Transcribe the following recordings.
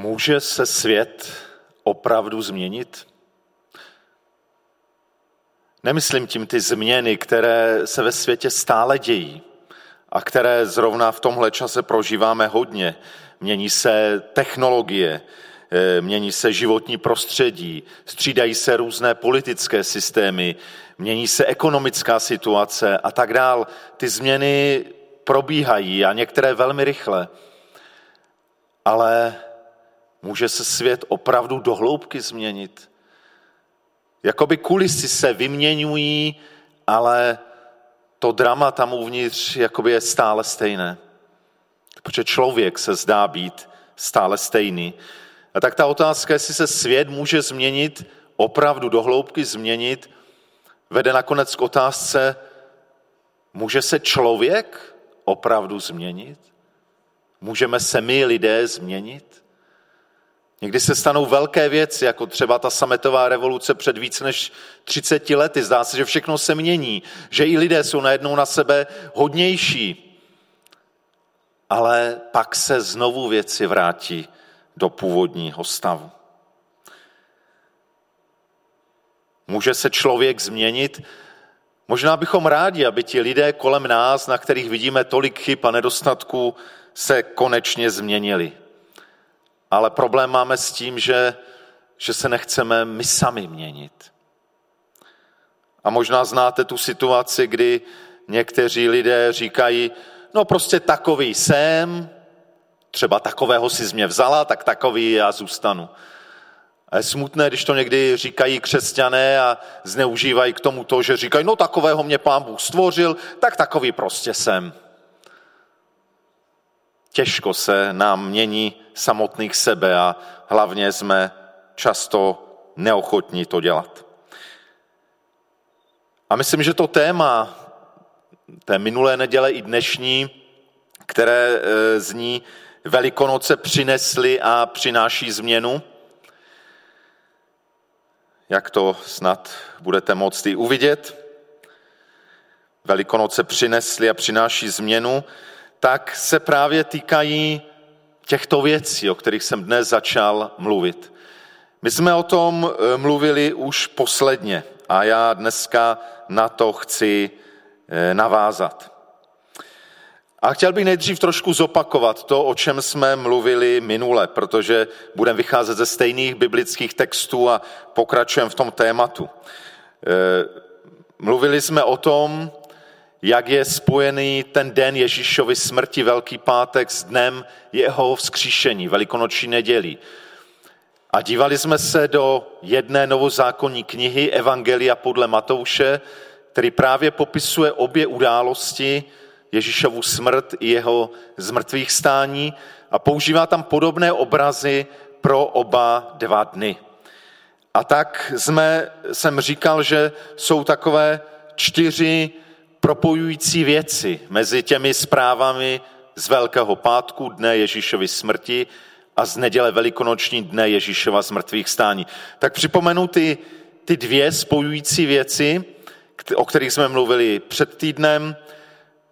Může se svět opravdu změnit? Nemyslím tím ty změny, které se ve světě stále dějí a které zrovna v tomhle čase prožíváme hodně. Mění se technologie, mění se životní prostředí, střídají se různé politické systémy, mění se ekonomická situace a tak dál. Ty změny probíhají a některé velmi rychle. Ale může se svět opravdu do hloubky změnit? Jakoby kulisy se vyměňují, ale to drama tam uvnitř jakoby je stále stejné. Protože člověk se zdá být stále stejný. A tak ta otázka, jestli se svět může změnit, opravdu do hloubky změnit, vede nakonec k otázce, může se člověk opravdu změnit? Můžeme se my lidé změnit? Někdy se stanou velké věci, jako třeba ta sametová revoluce před víc než 30 lety. Zdá se, že všechno se mění, že i lidé jsou najednou na sebe hodnější. Ale pak se znovu věci vrátí do původního stavu. Může se člověk změnit? Možná bychom rádi, aby ti lidé kolem nás, na kterých vidíme tolik chyb a nedostatků, se konečně změnili. Ale problém máme s tím, že se nechceme my sami měnit. A možná znáte tu situaci, kdy někteří lidé říkají, no prostě takový jsem, třeba takového si z mě vzala, tak takový já zůstanu. A je smutné, když to někdy říkají křesťané a zneužívají k tomu to, že říkají, no takového mě Pán Bůh stvořil, tak takový prostě jsem. Těžko se nám mění samotných sebe a hlavně jsme často neochotní to dělat. A myslím, že to téma té minulé neděle i dnešní, které zní Velikonoce přinesly a přináší změnu, jak to snad budete moct i uvidět, Velikonoce přinesly a přináší změnu, tak se právě týkají těchto věcí, o kterých jsem dnes začal mluvit. My jsme o tom mluvili už posledně a já dneska na to chci navázat. A chtěl bych nejdřív trošku zopakovat to, o čem jsme mluvili minule, protože budeme vycházet ze stejných biblických textů a pokračujeme v tom tématu. Mluvili jsme o tom, jak je spojený ten den Ježíšovy smrti, Velký pátek, s dnem jeho vzkříšení, Velikonoční nedělí. A dívali jsme se do jedné novozákonní knihy Evangelia podle Matouše, který právě popisuje obě události, Ježíšovu smrt i jeho zmrtvýchvstání, a používá tam podobné obrazy pro oba dva dny. A tak jsem říkal, že jsou takové čtyři propojující věci mezi těmi zprávami z Velkého pátku, dne Ježíšovy smrti, a z neděle velikonoční, dne Ježíšova zmrtvýchvstání. Tak připomenu ty dvě spojující věci, o kterých jsme mluvili před týdnem.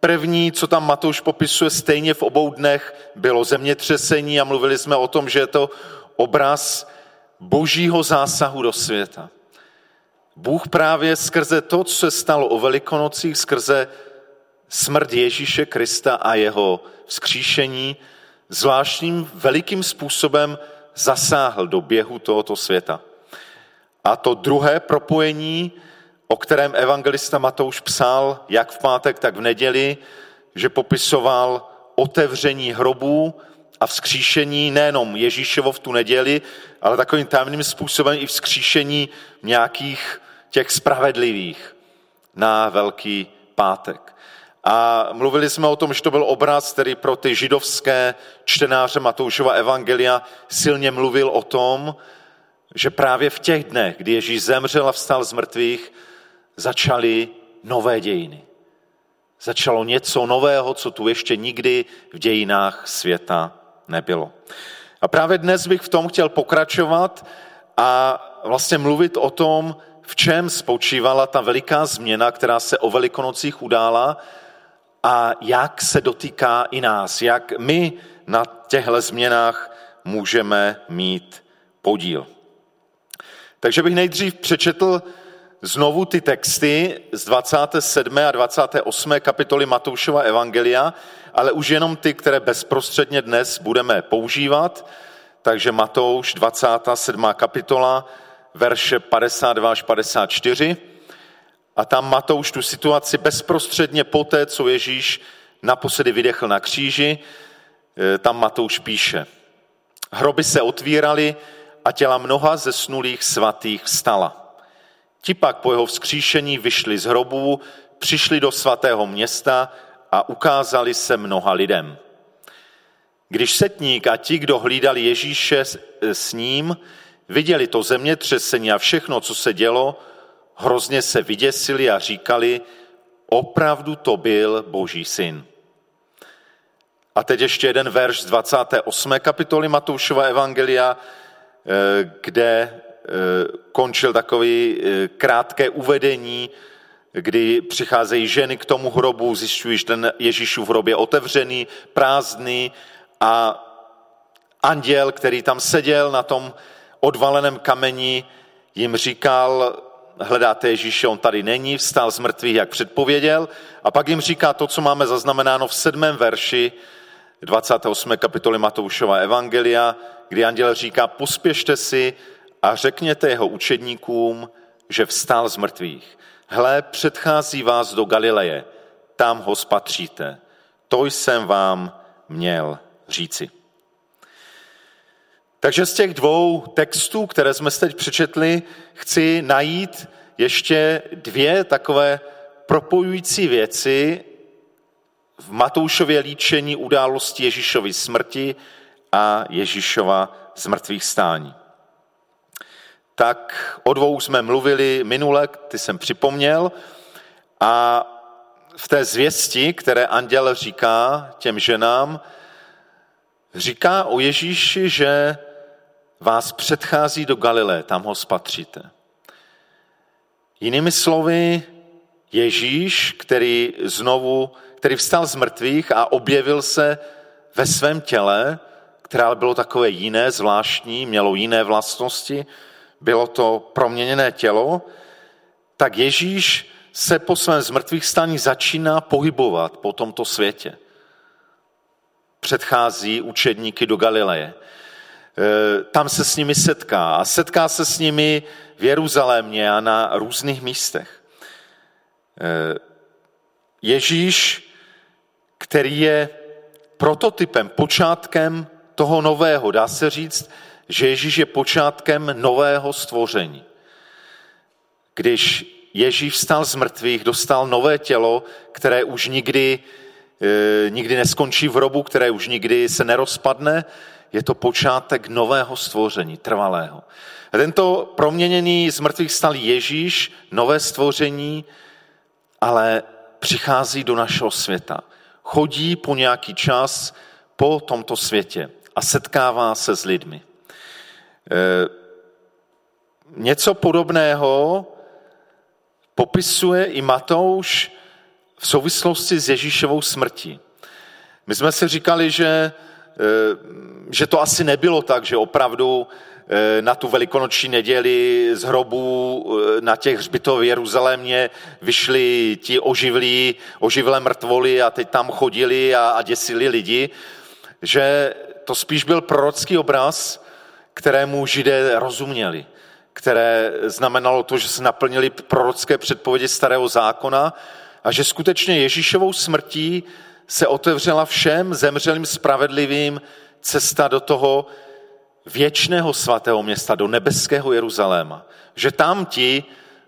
První, co tam Matouš popisuje stejně v obou dnech, bylo zemětřesení a mluvili jsme o tom, že je to obraz božího zásahu do světa. Bůh právě skrze to, co se stalo o Velikonocích, skrze smrt Ježíše Krista a jeho vzkříšení, zvláštním velikým způsobem zasáhl do běhu tohoto světa. A to druhé propojení, o kterém evangelista Matouš psal, jak v pátek, tak v neděli, že popisoval otevření hrobů a vzkříšení nejenom Ježíšovo v tu neděli, ale takovým tajemným způsobem i vzkříšení nějakých těch spravedlivých na Velký pátek. A mluvili jsme o tom, že to byl obraz, který pro ty židovské čtenáře Matoušova evangelia silně mluvil o tom, že právě v těch dnech, kdy Ježíš zemřel a vstal z mrtvých, začaly nové dějiny. Začalo něco nového, co tu ještě nikdy v dějinách světa nebylo. A právě dnes bych v tom chtěl pokračovat a vlastně mluvit o tom, v čem spočívala ta veliká změna, která se o Velikonocích udála a jak se dotýká i nás, jak my na těchto změnách můžeme mít podíl. Takže bych nejdřív přečetl znovu ty texty z 27. a 28. kapitoly Matoušova evangelia, ale už jenom ty, které bezprostředně dnes budeme používat. Takže Matouš 27. kapitola, verše 52 až 54. A tam Matouš tu situaci bezprostředně poté, co Ježíš naposledy vydechl na kříži, tam Matouš píše. Hroby se otvíraly a těla mnoha zesnulých svatých vstala. Ti pak po jeho vzkříšení vyšli z hrobů, přišli do svatého města a ukázali se mnoha lidem. Když setník a ti, kdo hlídali Ježíše s ním, viděli to zemětřesení a všechno, co se dělo, hrozně se vyděsili a říkali, opravdu to byl Boží syn. A teď ještě jeden verš z 28. kapitoly Matoušova evangelia, kde končil takový krátké uvedení, kdy přicházejí ženy k tomu hrobu, zjišťují, že ten Ježíšův hrob je otevřený, prázdný a anděl, který tam seděl na tom odvaleném kameni, jim říkal, hledáte Ježíše, on tady není, vstal z mrtvých, jak předpověděl, a pak jim říká to, co máme zaznamenáno v 7. verši 28. kapitoly Matoušova evangelia, kdy anděl říká, pospěšte si a řekněte jeho učedníkům, že vstal z mrtvých. Hle, předchází vás do Galileje, tam ho spatříte. To jsem vám měl říci. Takže z těch dvou textů, které jsme teď přečetli, chci najít ještě dvě takové propojující věci v Matoušově líčení události Ježíšovy smrti a Ježíšova zmrtvýchvstání. Tak o dvou jsme mluvili minule, ty jsem připomněl, a v té zvěsti, které anděl říká těm ženám, říká o Ježíši, že vás předchází do Galileje, tam ho spatříte. Jinými slovy, Ježíš, který vstal z mrtvých a objevil se ve svém těle, které bylo takové jiné, zvláštní, mělo jiné vlastnosti, bylo to proměněné tělo, tak Ježíš se po svém zmrtvýchvstání začíná pohybovat po tomto světě. Předchází učedníky do Galileje. Tam se s nimi setká a setká se s nimi v Jeruzalémě a na různých místech. Ježíš, který je prototypem, počátkem toho nového, dá se říct, že Ježíš je počátkem nového stvoření. Když Ježíš vstal z mrtvých, dostal nové tělo, které už nikdy neskončí v hrobu, které už nikdy se nerozpadne, je to počátek nového stvoření, trvalého. A tento proměněný z mrtvých stal Ježíš, nové stvoření, ale přichází do našeho světa. Chodí po nějaký čas po tomto světě a setkává se s lidmi. Něco podobného popisuje i Matouš v souvislosti s Ježíšovou smrtí. My jsme si říkali, že to asi nebylo tak, že opravdu na tu velikonoční neděli z hrobů na těch hřbitově v Jeruzalémě vyšli ti oživlé mrtvoly a teď tam chodili a děsili lidi, že to spíš byl prorocký obraz, kterému Židé rozuměli, které znamenalo to, že se naplnili prorocké předpovědi Starého zákona a že skutečně Ježíšovou smrtí se otevřela všem zemřelým spravedlivým cesta do toho věčného svatého města, do nebeského Jeruzaléma. Že tam ti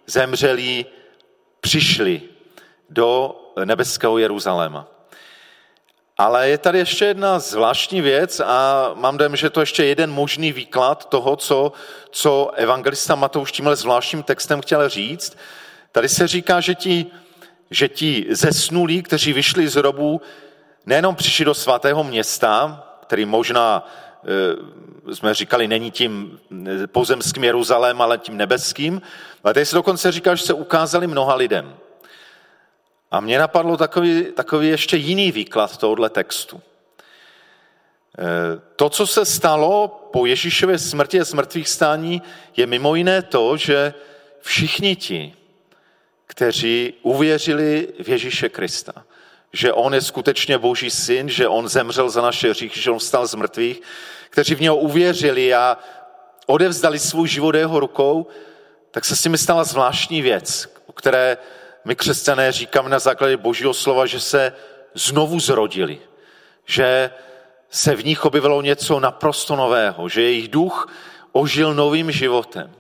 zemřelí přišli do nebeského Jeruzaléma. Ale je tady ještě jedna zvláštní věc a mám dojem, že to ještě jeden možný výklad toho, co evangelista Matouš tímhle zvláštním textem chtěl říct. Tady se říká, že ti zesnulí, kteří vyšli z hrobů, nejenom přišli do svatého města, který možná, jsme říkali, není tím pozemským Jeruzalém, ale tím nebeským, ale tady se dokonce říká, že se ukázali mnoha lidem. A mně napadlo takový ještě jiný výklad tohoto textu. To, co se stalo po Ježíšově smrti a zmrtvýchvstání, je mimo jiné to, že všichni ti, kteří uvěřili v Ježíše Krista, že on je skutečně Boží syn, že on zemřel za naše hříchy, že on vstal z mrtvých, kteří v něho uvěřili a odevzdali svůj život jeho rukou, tak se s nimi stala zvláštní věc, o které my křesťané říkáme na základě Božího slova, že se znovu zrodili, že se v nich objevilo něco naprosto nového, že jejich duch ožil novým životem.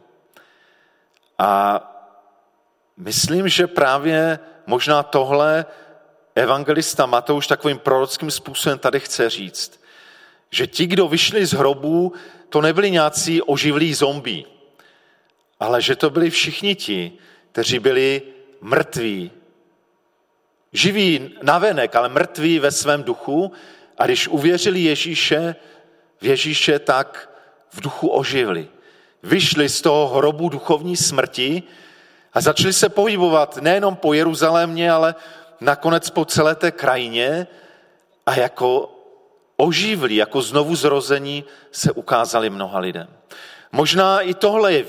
A myslím, že právě možná tohle evangelista Matouš takovým prorockým způsobem tady chce říct, že ti, kdo vyšli z hrobů, to nebyli nějací oživlí zombí, ale že to byli všichni ti, kteří byli mrtví, živí navenek, ale mrtví ve svém duchu, a když uvěřili v Ježíše, tak v duchu oživli. Vyšli z toho hrobu duchovní smrti a začali se pohybovat nejenom po Jeruzalémě, ale nakonec po celé té krajině a jako oživli, jako znovu zrození se ukázali mnoha lidem. Možná i tohle je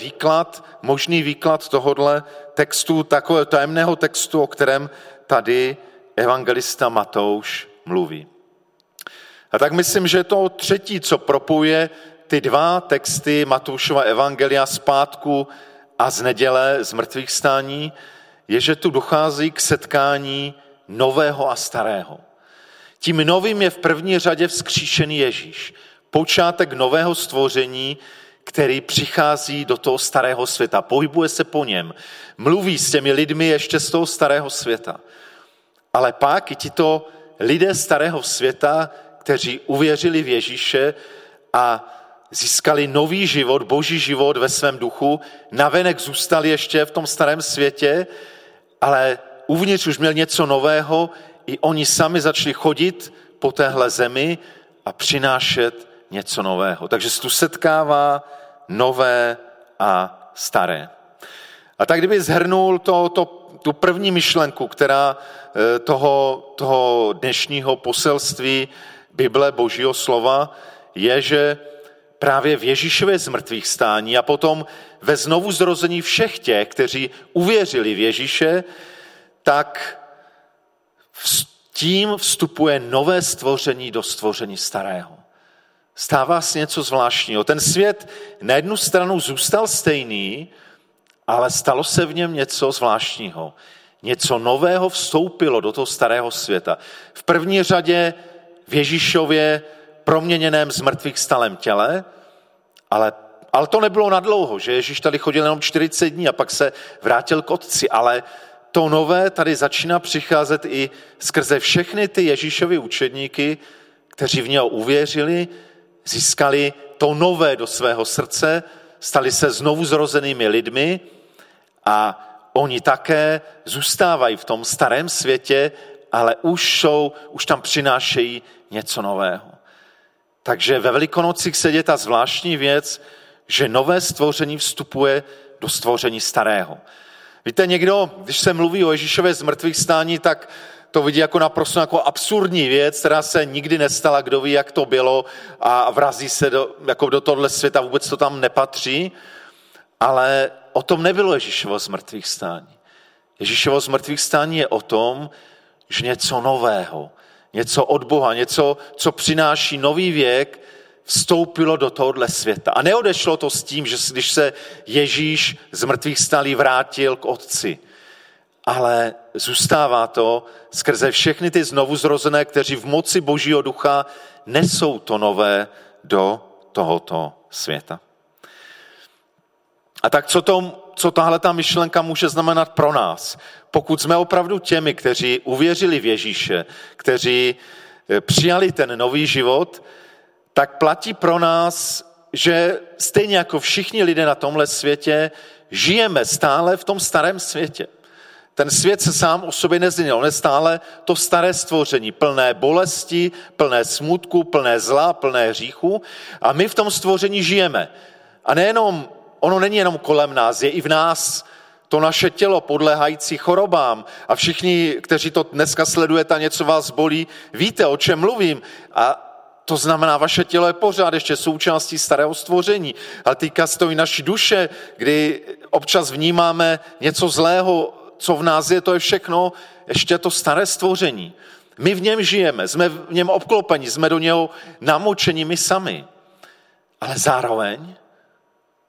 možný výklad tohodle textu, takového tajemného textu, o kterém tady evangelista Matouš mluví. A tak myslím, že to třetí, co propojuje ty dva texty Matoušova evangelia z pátku a z neděle z mrtvých stání, je, že tu dochází k setkání nového a starého. Tím novým je v první řadě vzkříšený Ježíš. Počátek nového stvoření, který přichází do toho starého světa, pohybuje se po něm, mluví s těmi lidmi ještě z toho starého světa. Ale pak i tito lidé starého světa, kteří uvěřili v Ježíše a získali nový život, boží život ve svém duchu, navenek zůstali ještě v tom starém světě, ale uvnitř už měl něco nového, i oni sami začali chodit po téhle zemi a přinášet něco nového. Takže se tu setkává nové a staré. A tak kdyby shrnul tu první myšlenku, která toho dnešního poselství Bible Božího slova je, že právě v Ježíšově zmrtvýchvstání a potom ve znovuzrození všech těch, kteří uvěřili v Ježíše, tak tím vstupuje nové stvoření do stvoření starého. Stává se něco zvláštního. Ten svět na jednu stranu zůstal stejný, ale stalo se v něm něco zvláštního. Něco nového vstoupilo do toho starého světa. V první řadě v Ježíšově proměněném zmrtvýchvstalém těle, ale to nebylo nadlouho, že Ježíš tady chodil jenom 40 dní a pak se vrátil k otci, ale to nové tady začíná přicházet i skrze všechny ty Ježíšovy učedníky, kteří v něho uvěřili, získali to nové do svého srdce, stali se znovu zrozenými lidmi a oni také zůstávají v tom starém světě, ale už tam přinášejí něco nového. Takže ve Velikonocích se děje ta zvláštní věc, že nové stvoření vstupuje do stvoření starého. Víte, někdo, když se mluví o Ježíšově zmrtvýchvstání, tak to vidí jako naprosto jako absurdní věc, která se nikdy nestala, kdo ví, jak to bylo a vrazí se do tohle světa, vůbec to tam nepatří, ale o tom nebylo Ježíšovo zmrtvýchvstání. Ježíšovo zmrtvýchvstání je o tom, že něco nového, něco od Boha, něco, co přináší nový věk, vstoupilo do tohohle světa. A neodešlo to s tím, že když se Ježíš zmrtvýchvstalý vrátil k otci, ale zůstává to skrze všechny ty znovuzrozené, kteří v moci Božího ducha nesou to nové do tohoto světa. A tak co tahle ta myšlenka může znamenat pro nás? Pokud jsme opravdu těmi, kteří uvěřili v Ježíše, kteří přijali ten nový život, tak platí pro nás, že stejně jako všichni lidé na tomhle světě, žijeme stále v tom starém světě. Ten svět se sám o sobě nezměnil, on je stále to staré stvoření, plné bolesti, plné smutku, plné zla, plné hříchu a my v tom stvoření žijeme. A nejenom ono není jenom kolem nás, je i v nás to naše tělo podléhající chorobám a všichni, kteří to dneska sledujete a něco vás bolí, víte, o čem mluvím. A To znamená, vaše tělo je pořád ještě součástí starého stvoření. Ale týká se to i naší duše, kdy občas vnímáme něco zlého, co v nás je, to je všechno ještě to staré stvoření. My v něm žijeme, jsme v něm obklopeni, jsme do něho namočeni my sami. Ale zároveň,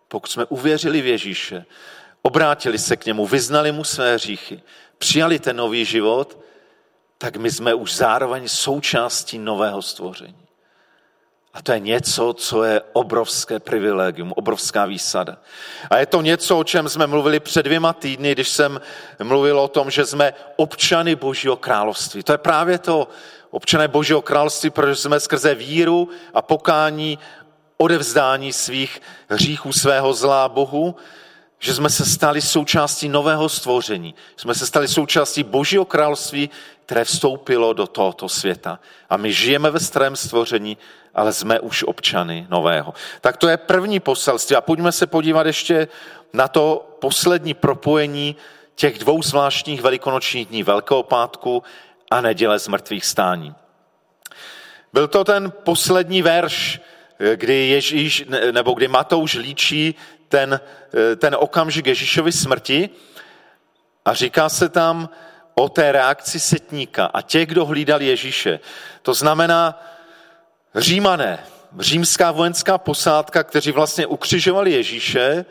pokud jsme uvěřili v Ježíše, obrátili se k němu, vyznali mu své hříchy, přijali ten nový život, tak my jsme už zároveň součástí nového stvoření. A to je něco, co je obrovské privilegium, obrovská výsada. A je to něco, o čem jsme mluvili před 2 týdny, když jsem mluvil o tom, že jsme občany Božího království. To je právě to, občané Božího království, protože jsme skrze víru a pokání, odevzdání svých hříchů, svého zla Bohu, že jsme se stali součástí nového stvoření. Jsme se stali součástí Božího království, které vstoupilo do tohoto světa. A my žijeme ve starém stvoření, ale jsme už občany nového. Tak to je první poselství. A pojďme se podívat ještě na to poslední propojení těch 2 zvláštních velikonočních dní, Velkého pátku a neděle zmrtvých stání. Byl to ten poslední verš, kdy Ježíš, nebo kdy Matouš líčí ten okamžik Ježíšovy smrti a říká se tam o té reakci setníka a těch, kdo hlídal Ježíše. To znamená Římané, římská vojenská posádka, kteří vlastně ukřižovali Ježíše,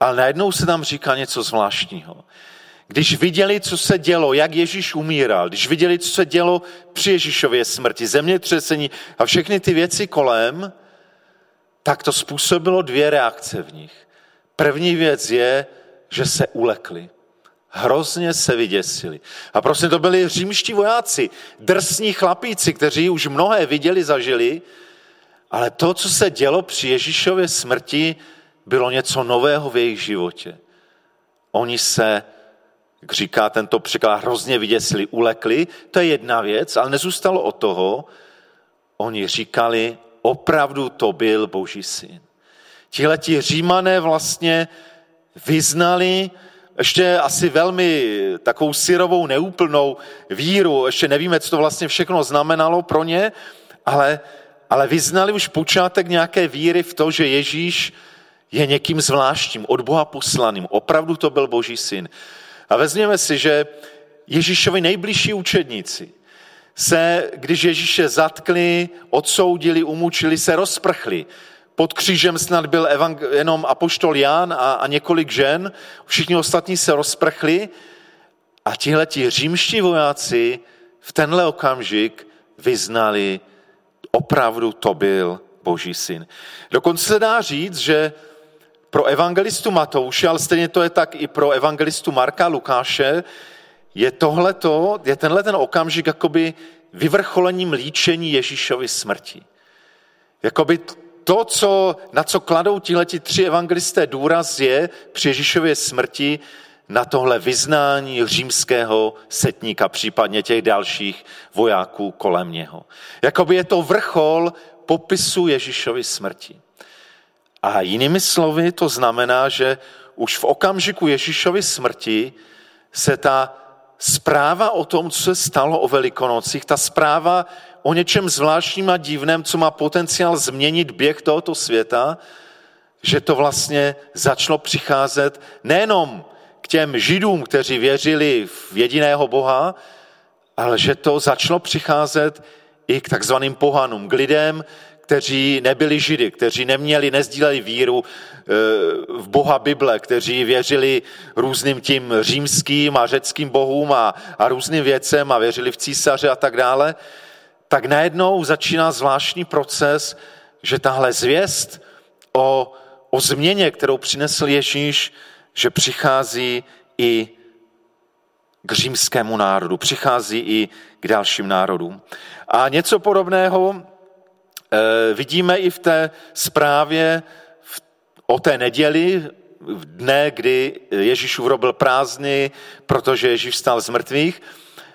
ale najednou se tam říká něco zvláštního. Když viděli, co se dělo, jak Ježíš umíral, když viděli, co se dělo při Ježíšově smrti, zemětřesení a všechny ty věci kolem, tak to způsobilo 2 reakce v nich. První věc je, že se ulekli. Hrozně se vyděsili. A prostě to byli římští vojáci, drsní chlapíci, kteří už mnohé viděli, zažili, ale to, co se dělo při Ježíšově smrti, bylo něco nového v jejich životě. Oni se, jak říká tento příklad, hrozně vyděsili, ulekli. To je jedna věc, ale nezůstalo od toho. Oni říkali, opravdu to byl Boží syn. Tihleti Římané vlastně vyznali ještě asi velmi takovou syrovou, neúplnou víru. Ještě nevíme, co to vlastně všechno znamenalo pro ně, ale vyznali už počátek nějaké víry v to, že Ježíš je někým zvláštním, od Boha poslaným. Opravdu to byl Boží syn. A vezměme si, že Ježíšovi nejbližší učedníci se, když Ježíše zatkli, odsoudili, umučili, se rozprchli. Pod křížem snad byl jenom apoštol Jan a několik žen. Všichni ostatní se rozprchli a tihleti římští vojáci v tenhle okamžik vyznali, opravdu to byl Boží syn. Dokonce se dá říct, že pro evangelistu Matouše, ale stejně to je tak i pro evangelistu Marka, Lukáše, je tenhle ten okamžik jakoby vyvrcholením líčení Ježíšovy smrti. Jakoby to, na co kladou tihleti 3 evangelisté důraz, je při Ježíšově smrti na tohle vyznání římského setníka, případně těch dalších vojáků kolem něho. Jakoby je to vrchol popisu Ježíšovy smrti. A jinými slovy to znamená, že už v okamžiku Ježíšovy smrti se ta zpráva o tom, co se stalo o Velikonocích, ta zpráva o něčem zvláštním a divném, co má potenciál změnit běh tohoto světa, že to vlastně začalo přicházet nejenom k těm Židům, kteří věřili v jediného Boha, ale že to začalo přicházet i k takzvaným pohanům, k lidem, kteří nebyli Židy, kteří nezdíleli víru v Boha Bible, kteří věřili různým tím římským a řeckým bohům a různým věcem a věřili v císaře a tak dále, tak najednou začíná zvláštní proces, že tahle zvěst o změně, kterou přinesl Ježíš, že přichází i k římskému národu, přichází i k dalším národům. A něco podobného vidíme i v té zprávě o té neděli, v dne, kdy Ježíš urobil prázdny, protože Ježíš vstal z mrtvých.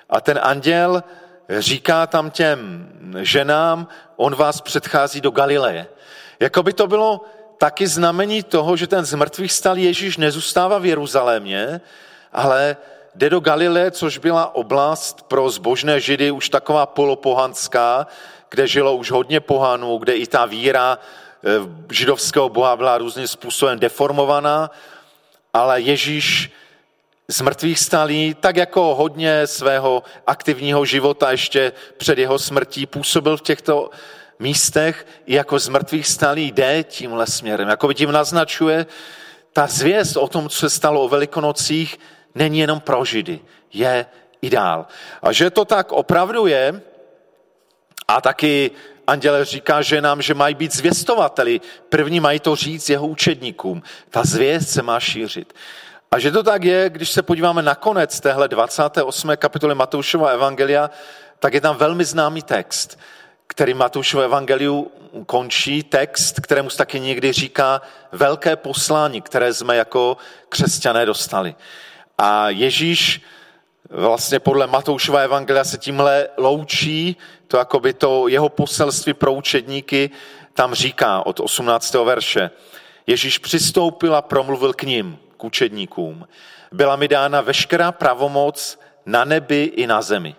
A ten anděl říká tam těm ženám, on vás předchází do Galileje. Jakoby to bylo taky znamení toho, že ten z mrtvých stal Ježíš nezůstává v Jeruzalémě, ale jde do Galileje, což byla oblast pro zbožné Židy už taková polopohanská, kde žilo už hodně pohanů, kde i ta víra židovského boha byla různým způsobem deformovaná, ale Ježíš z mrtvých stalý, tak jako hodně svého aktivního života ještě před jeho smrtí působil v těchto místech, i jako z mrtvých stalý jde tímhle směrem. Jakoby tím naznačuje, ta zvěst o tom, co se stalo o Velikonocích, není jenom pro Židy, je i dál. A že to tak opravdu je, a taky anděl říká, že nám, že mají být zvěstovateli, první mají to říct jeho učedníkům. Ta zvěst se má šířit. A že to tak je, když se podíváme na konec téhle 28. kapitoly Matoušova evangelia, tak je tam velmi známý text, který Matoušovo evangeliu končí, text, kterému se taky někdy říká velké poslání, které jsme jako křesťané dostali. A Ježíš vlastně podle Matoušova evangelia se tímhle loučí, to jakoby to jeho poselství pro učedníky tam říká od 18. verše. Ježíš přistoupil a promluvil k nim, k učedníkům. Byla mi dána veškerá pravomoc na nebi i na zemi.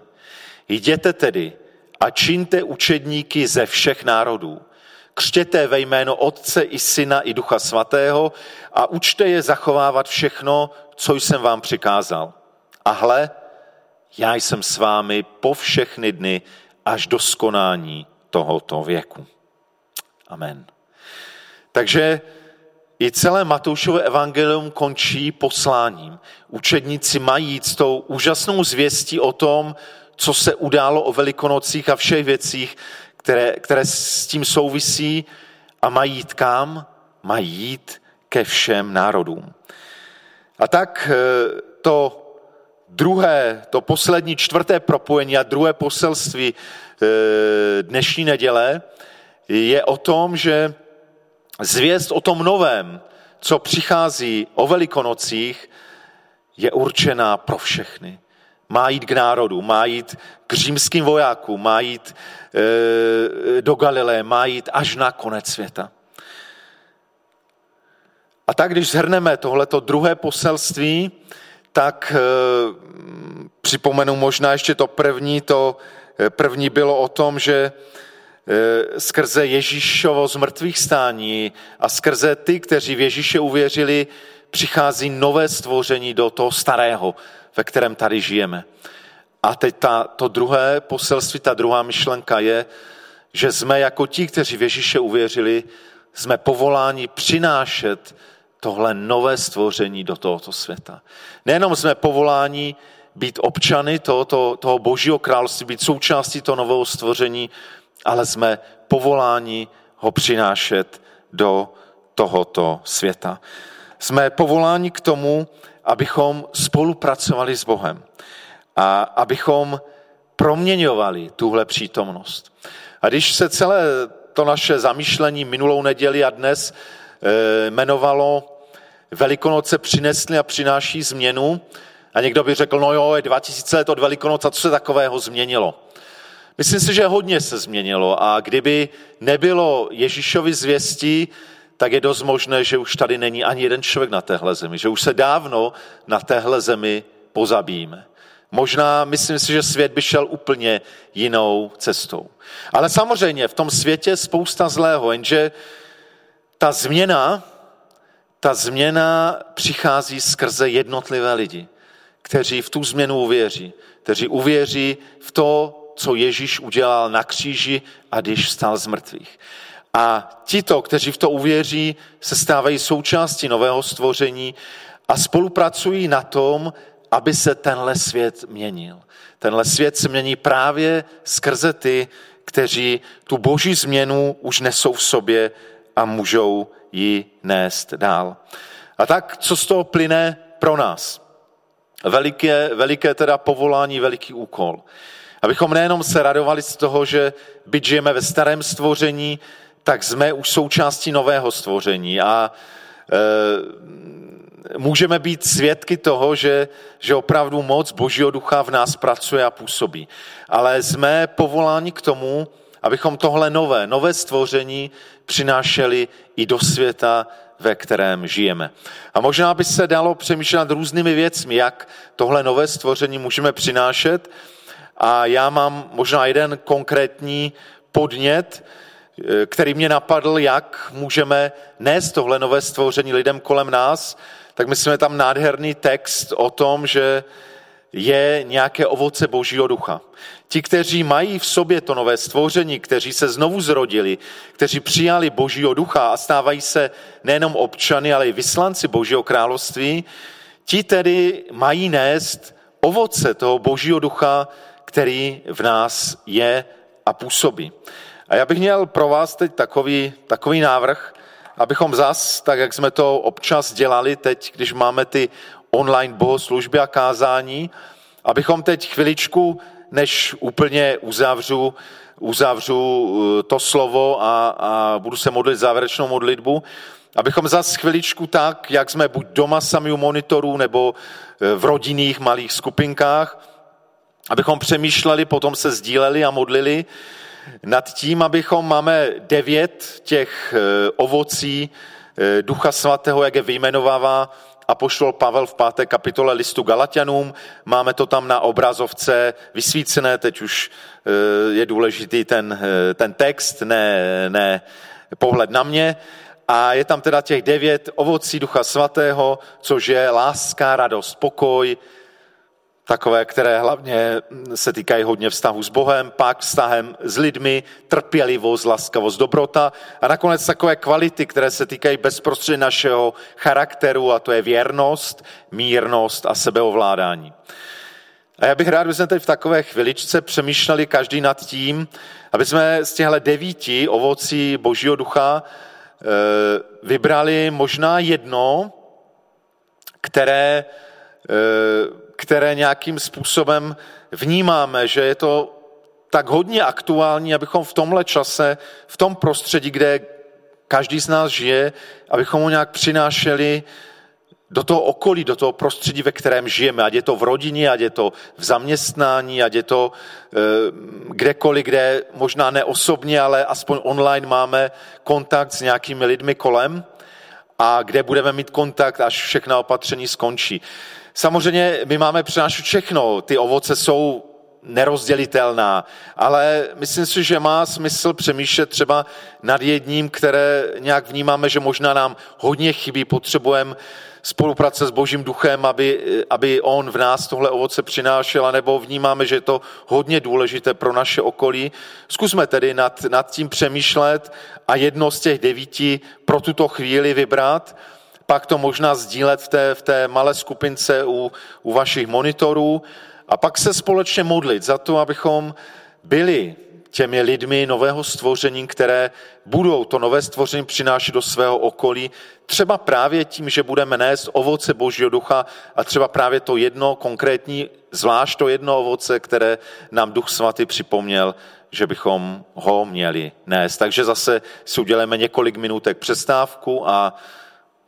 Jděte tedy a čiňte učedníky ze všech národů. Křtěte ve jméno Otce i Syna i Ducha Svatého a učte je zachovávat všechno, co jsem vám přikázal. A hle, já jsem s vámi po všechny dny až do skonání tohoto věku. Amen. Takže i celé Matoušovo evangelium končí posláním. Učedníci mají jít s tou úžasnou zvěstí o tom, co se událo o Velikonocích a všech věcích, které s tím souvisí, a mají jít kam? Mají jít ke všem národům. A tak to druhé, to poslední, čtvrté propojení a druhé poselství dnešní neděle je o tom, že zvěst o tom novém, co přichází o Velikonocích, je určená pro všechny. Má jít k národu, má jít k římským vojákům, má jít do Galileje, má jít až na konec světa. A tak, když shrneme tohleto druhé poselství, tak připomenu možná ještě to první bylo o tom, že skrze Ježíšovo zmrtvýchvstání a skrze ty, kteří v Ježíše uvěřili, přichází nové stvoření do toho starého, ve kterém tady žijeme. A teď to druhé poselství, ta druhá myšlenka je, že jsme jako ti, kteří v Ježíše uvěřili, jsme povoláni přinášet tohle nové stvoření do tohoto světa. Nejenom jsme povoláni být občany toho Božího království, být součástí toho nového stvoření, ale jsme povoláni ho přinášet do tohoto světa. Jsme povoláni k tomu, abychom spolupracovali s Bohem a abychom proměňovali tuhle přítomnost. A když se celé to naše zamýšlení minulou neděli a dnes jmenovalo Velikonoce přinesly a přináší změnu, a někdo by řekl, no jo, je 2000 let od Velikonoc a co se takového změnilo? Myslím si, že hodně se změnilo, a kdyby nebylo Ježíšovy zvěsti, tak je dost možné, že už tady není ani jeden člověk na téhle zemi, že už se dávno na téhle zemi pozabijíme. Možná, myslím si, že svět by šel úplně jinou cestou. Ale samozřejmě v tom světě spousta zlého, jenže ta změna přichází skrze jednotlivé lidi, kteří v tu změnu uvěří, kteří uvěří v to, co Ježíš udělal na kříži a když vstal z mrtvých. A tito, kteří v to uvěří, se stávají součástí nového stvoření a spolupracují na tom, aby se tenhle svět měnil. Tenhle svět se mění právě skrze ty, kteří tu boží změnu už nesou v sobě a můžou ji nést dál. A tak, co z toho plyne pro nás? Veliké teda povolání, veliký úkol. Abychom nejenom se radovali z toho, že byť žijeme ve starém stvoření, tak jsme už součástí nového stvoření a můžeme být svědky toho, že opravdu moc Božího ducha v nás pracuje a působí. Ale jsme povoláni k tomu, abychom tohle nové stvoření přinášeli i do světa, ve kterém žijeme. A možná by se dalo přemýšlet různými věcmi, jak tohle nové stvoření můžeme přinášet. A já mám možná jeden konkrétní podnět, který mě napadl, jak můžeme nést tohle nové stvoření lidem kolem nás. Tak myslím, je tam nádherný text o tom, že je nějaké ovoce Božího ducha. Ti, kteří mají v sobě to nové stvoření, kteří se znovu zrodili, kteří přijali Božího ducha a stávají se nejenom občany, ale i vyslanci Božího království, ti tedy mají nést ovoce toho Božího ducha, který v nás je a působí. A já bych měl pro vás teď takový návrh, abychom zas, tak jak jsme to občas dělali teď, když máme ty online bohoslužby a kázání, abychom teď chviličku, než úplně uzavřu to slovo a budu se modlit závěrečnou modlitbu, abychom zas chviličku tak, jak jsme buď doma sami u monitorů nebo v rodinných malých skupinkách, abychom přemýšleli, potom se sdíleli a modlili nad tím, abychom máme 9 těch ovocí Ducha Svatého, jak je vyjmenovává apoštol Pavel v 5. kapitole listu Galaťanům. Máme to tam na obrazovce vysvícené, teď už je důležitý ten text, ne pohled na mě. A je tam teda těch 9 ovocí Ducha Svatého, což je láska, radost, pokoj, takové, které hlavně se týkají hodně vztahu s Bohem, pak vztahem s lidmi, trpělivost, laskavost, dobrota a nakonec takové kvality, které se týkají bezprostředně našeho charakteru, a to je věrnost, mírnost a sebeovládání. A já bych rád, abychom teď v takové chviličce přemýšleli každý nad tím, aby jsme z těchto 9 ovocí Božího ducha vybrali možná jedno, které nějakým způsobem vnímáme, že je to tak hodně aktuální, abychom v tomhle čase, v tom prostředí, kde každý z nás žije, abychom ho nějak přinášeli do toho okolí, do toho prostředí, ve kterém žijeme. Ať je to v rodině, ať je to v zaměstnání, ať je to kdekoliv, kde možná ne osobně, ale aspoň online máme kontakt s nějakými lidmi kolem a kde budeme mít kontakt, až všechna opatření skončí. Samozřejmě my máme přinášet všechno, ty ovoce jsou nerozdělitelná, ale myslím si, že má smysl přemýšlet třeba nad jedním, které nějak vnímáme, že možná nám hodně chybí, potřebujeme spolupráce s Božím duchem, aby on v nás tohle ovoce přinášel, anebo vnímáme, že je to hodně důležité pro naše okolí. Zkusme tedy nad tím přemýšlet a jedno z těch 9 pro tuto chvíli vybrat, pak to možná sdílet v té malé skupince u vašich monitorů a pak se společně modlit za to, abychom byli těmi lidmi nového stvoření, které budou to nové stvoření přinášet do svého okolí, třeba právě tím, že budeme nést ovoce Božího ducha a třeba právě to jedno konkrétní, zvlášť to jedno ovoce, které nám Duch Svatý připomněl, že bychom ho měli nést. Takže zase si uděláme několik minutek přestávku a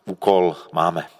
úkol máme.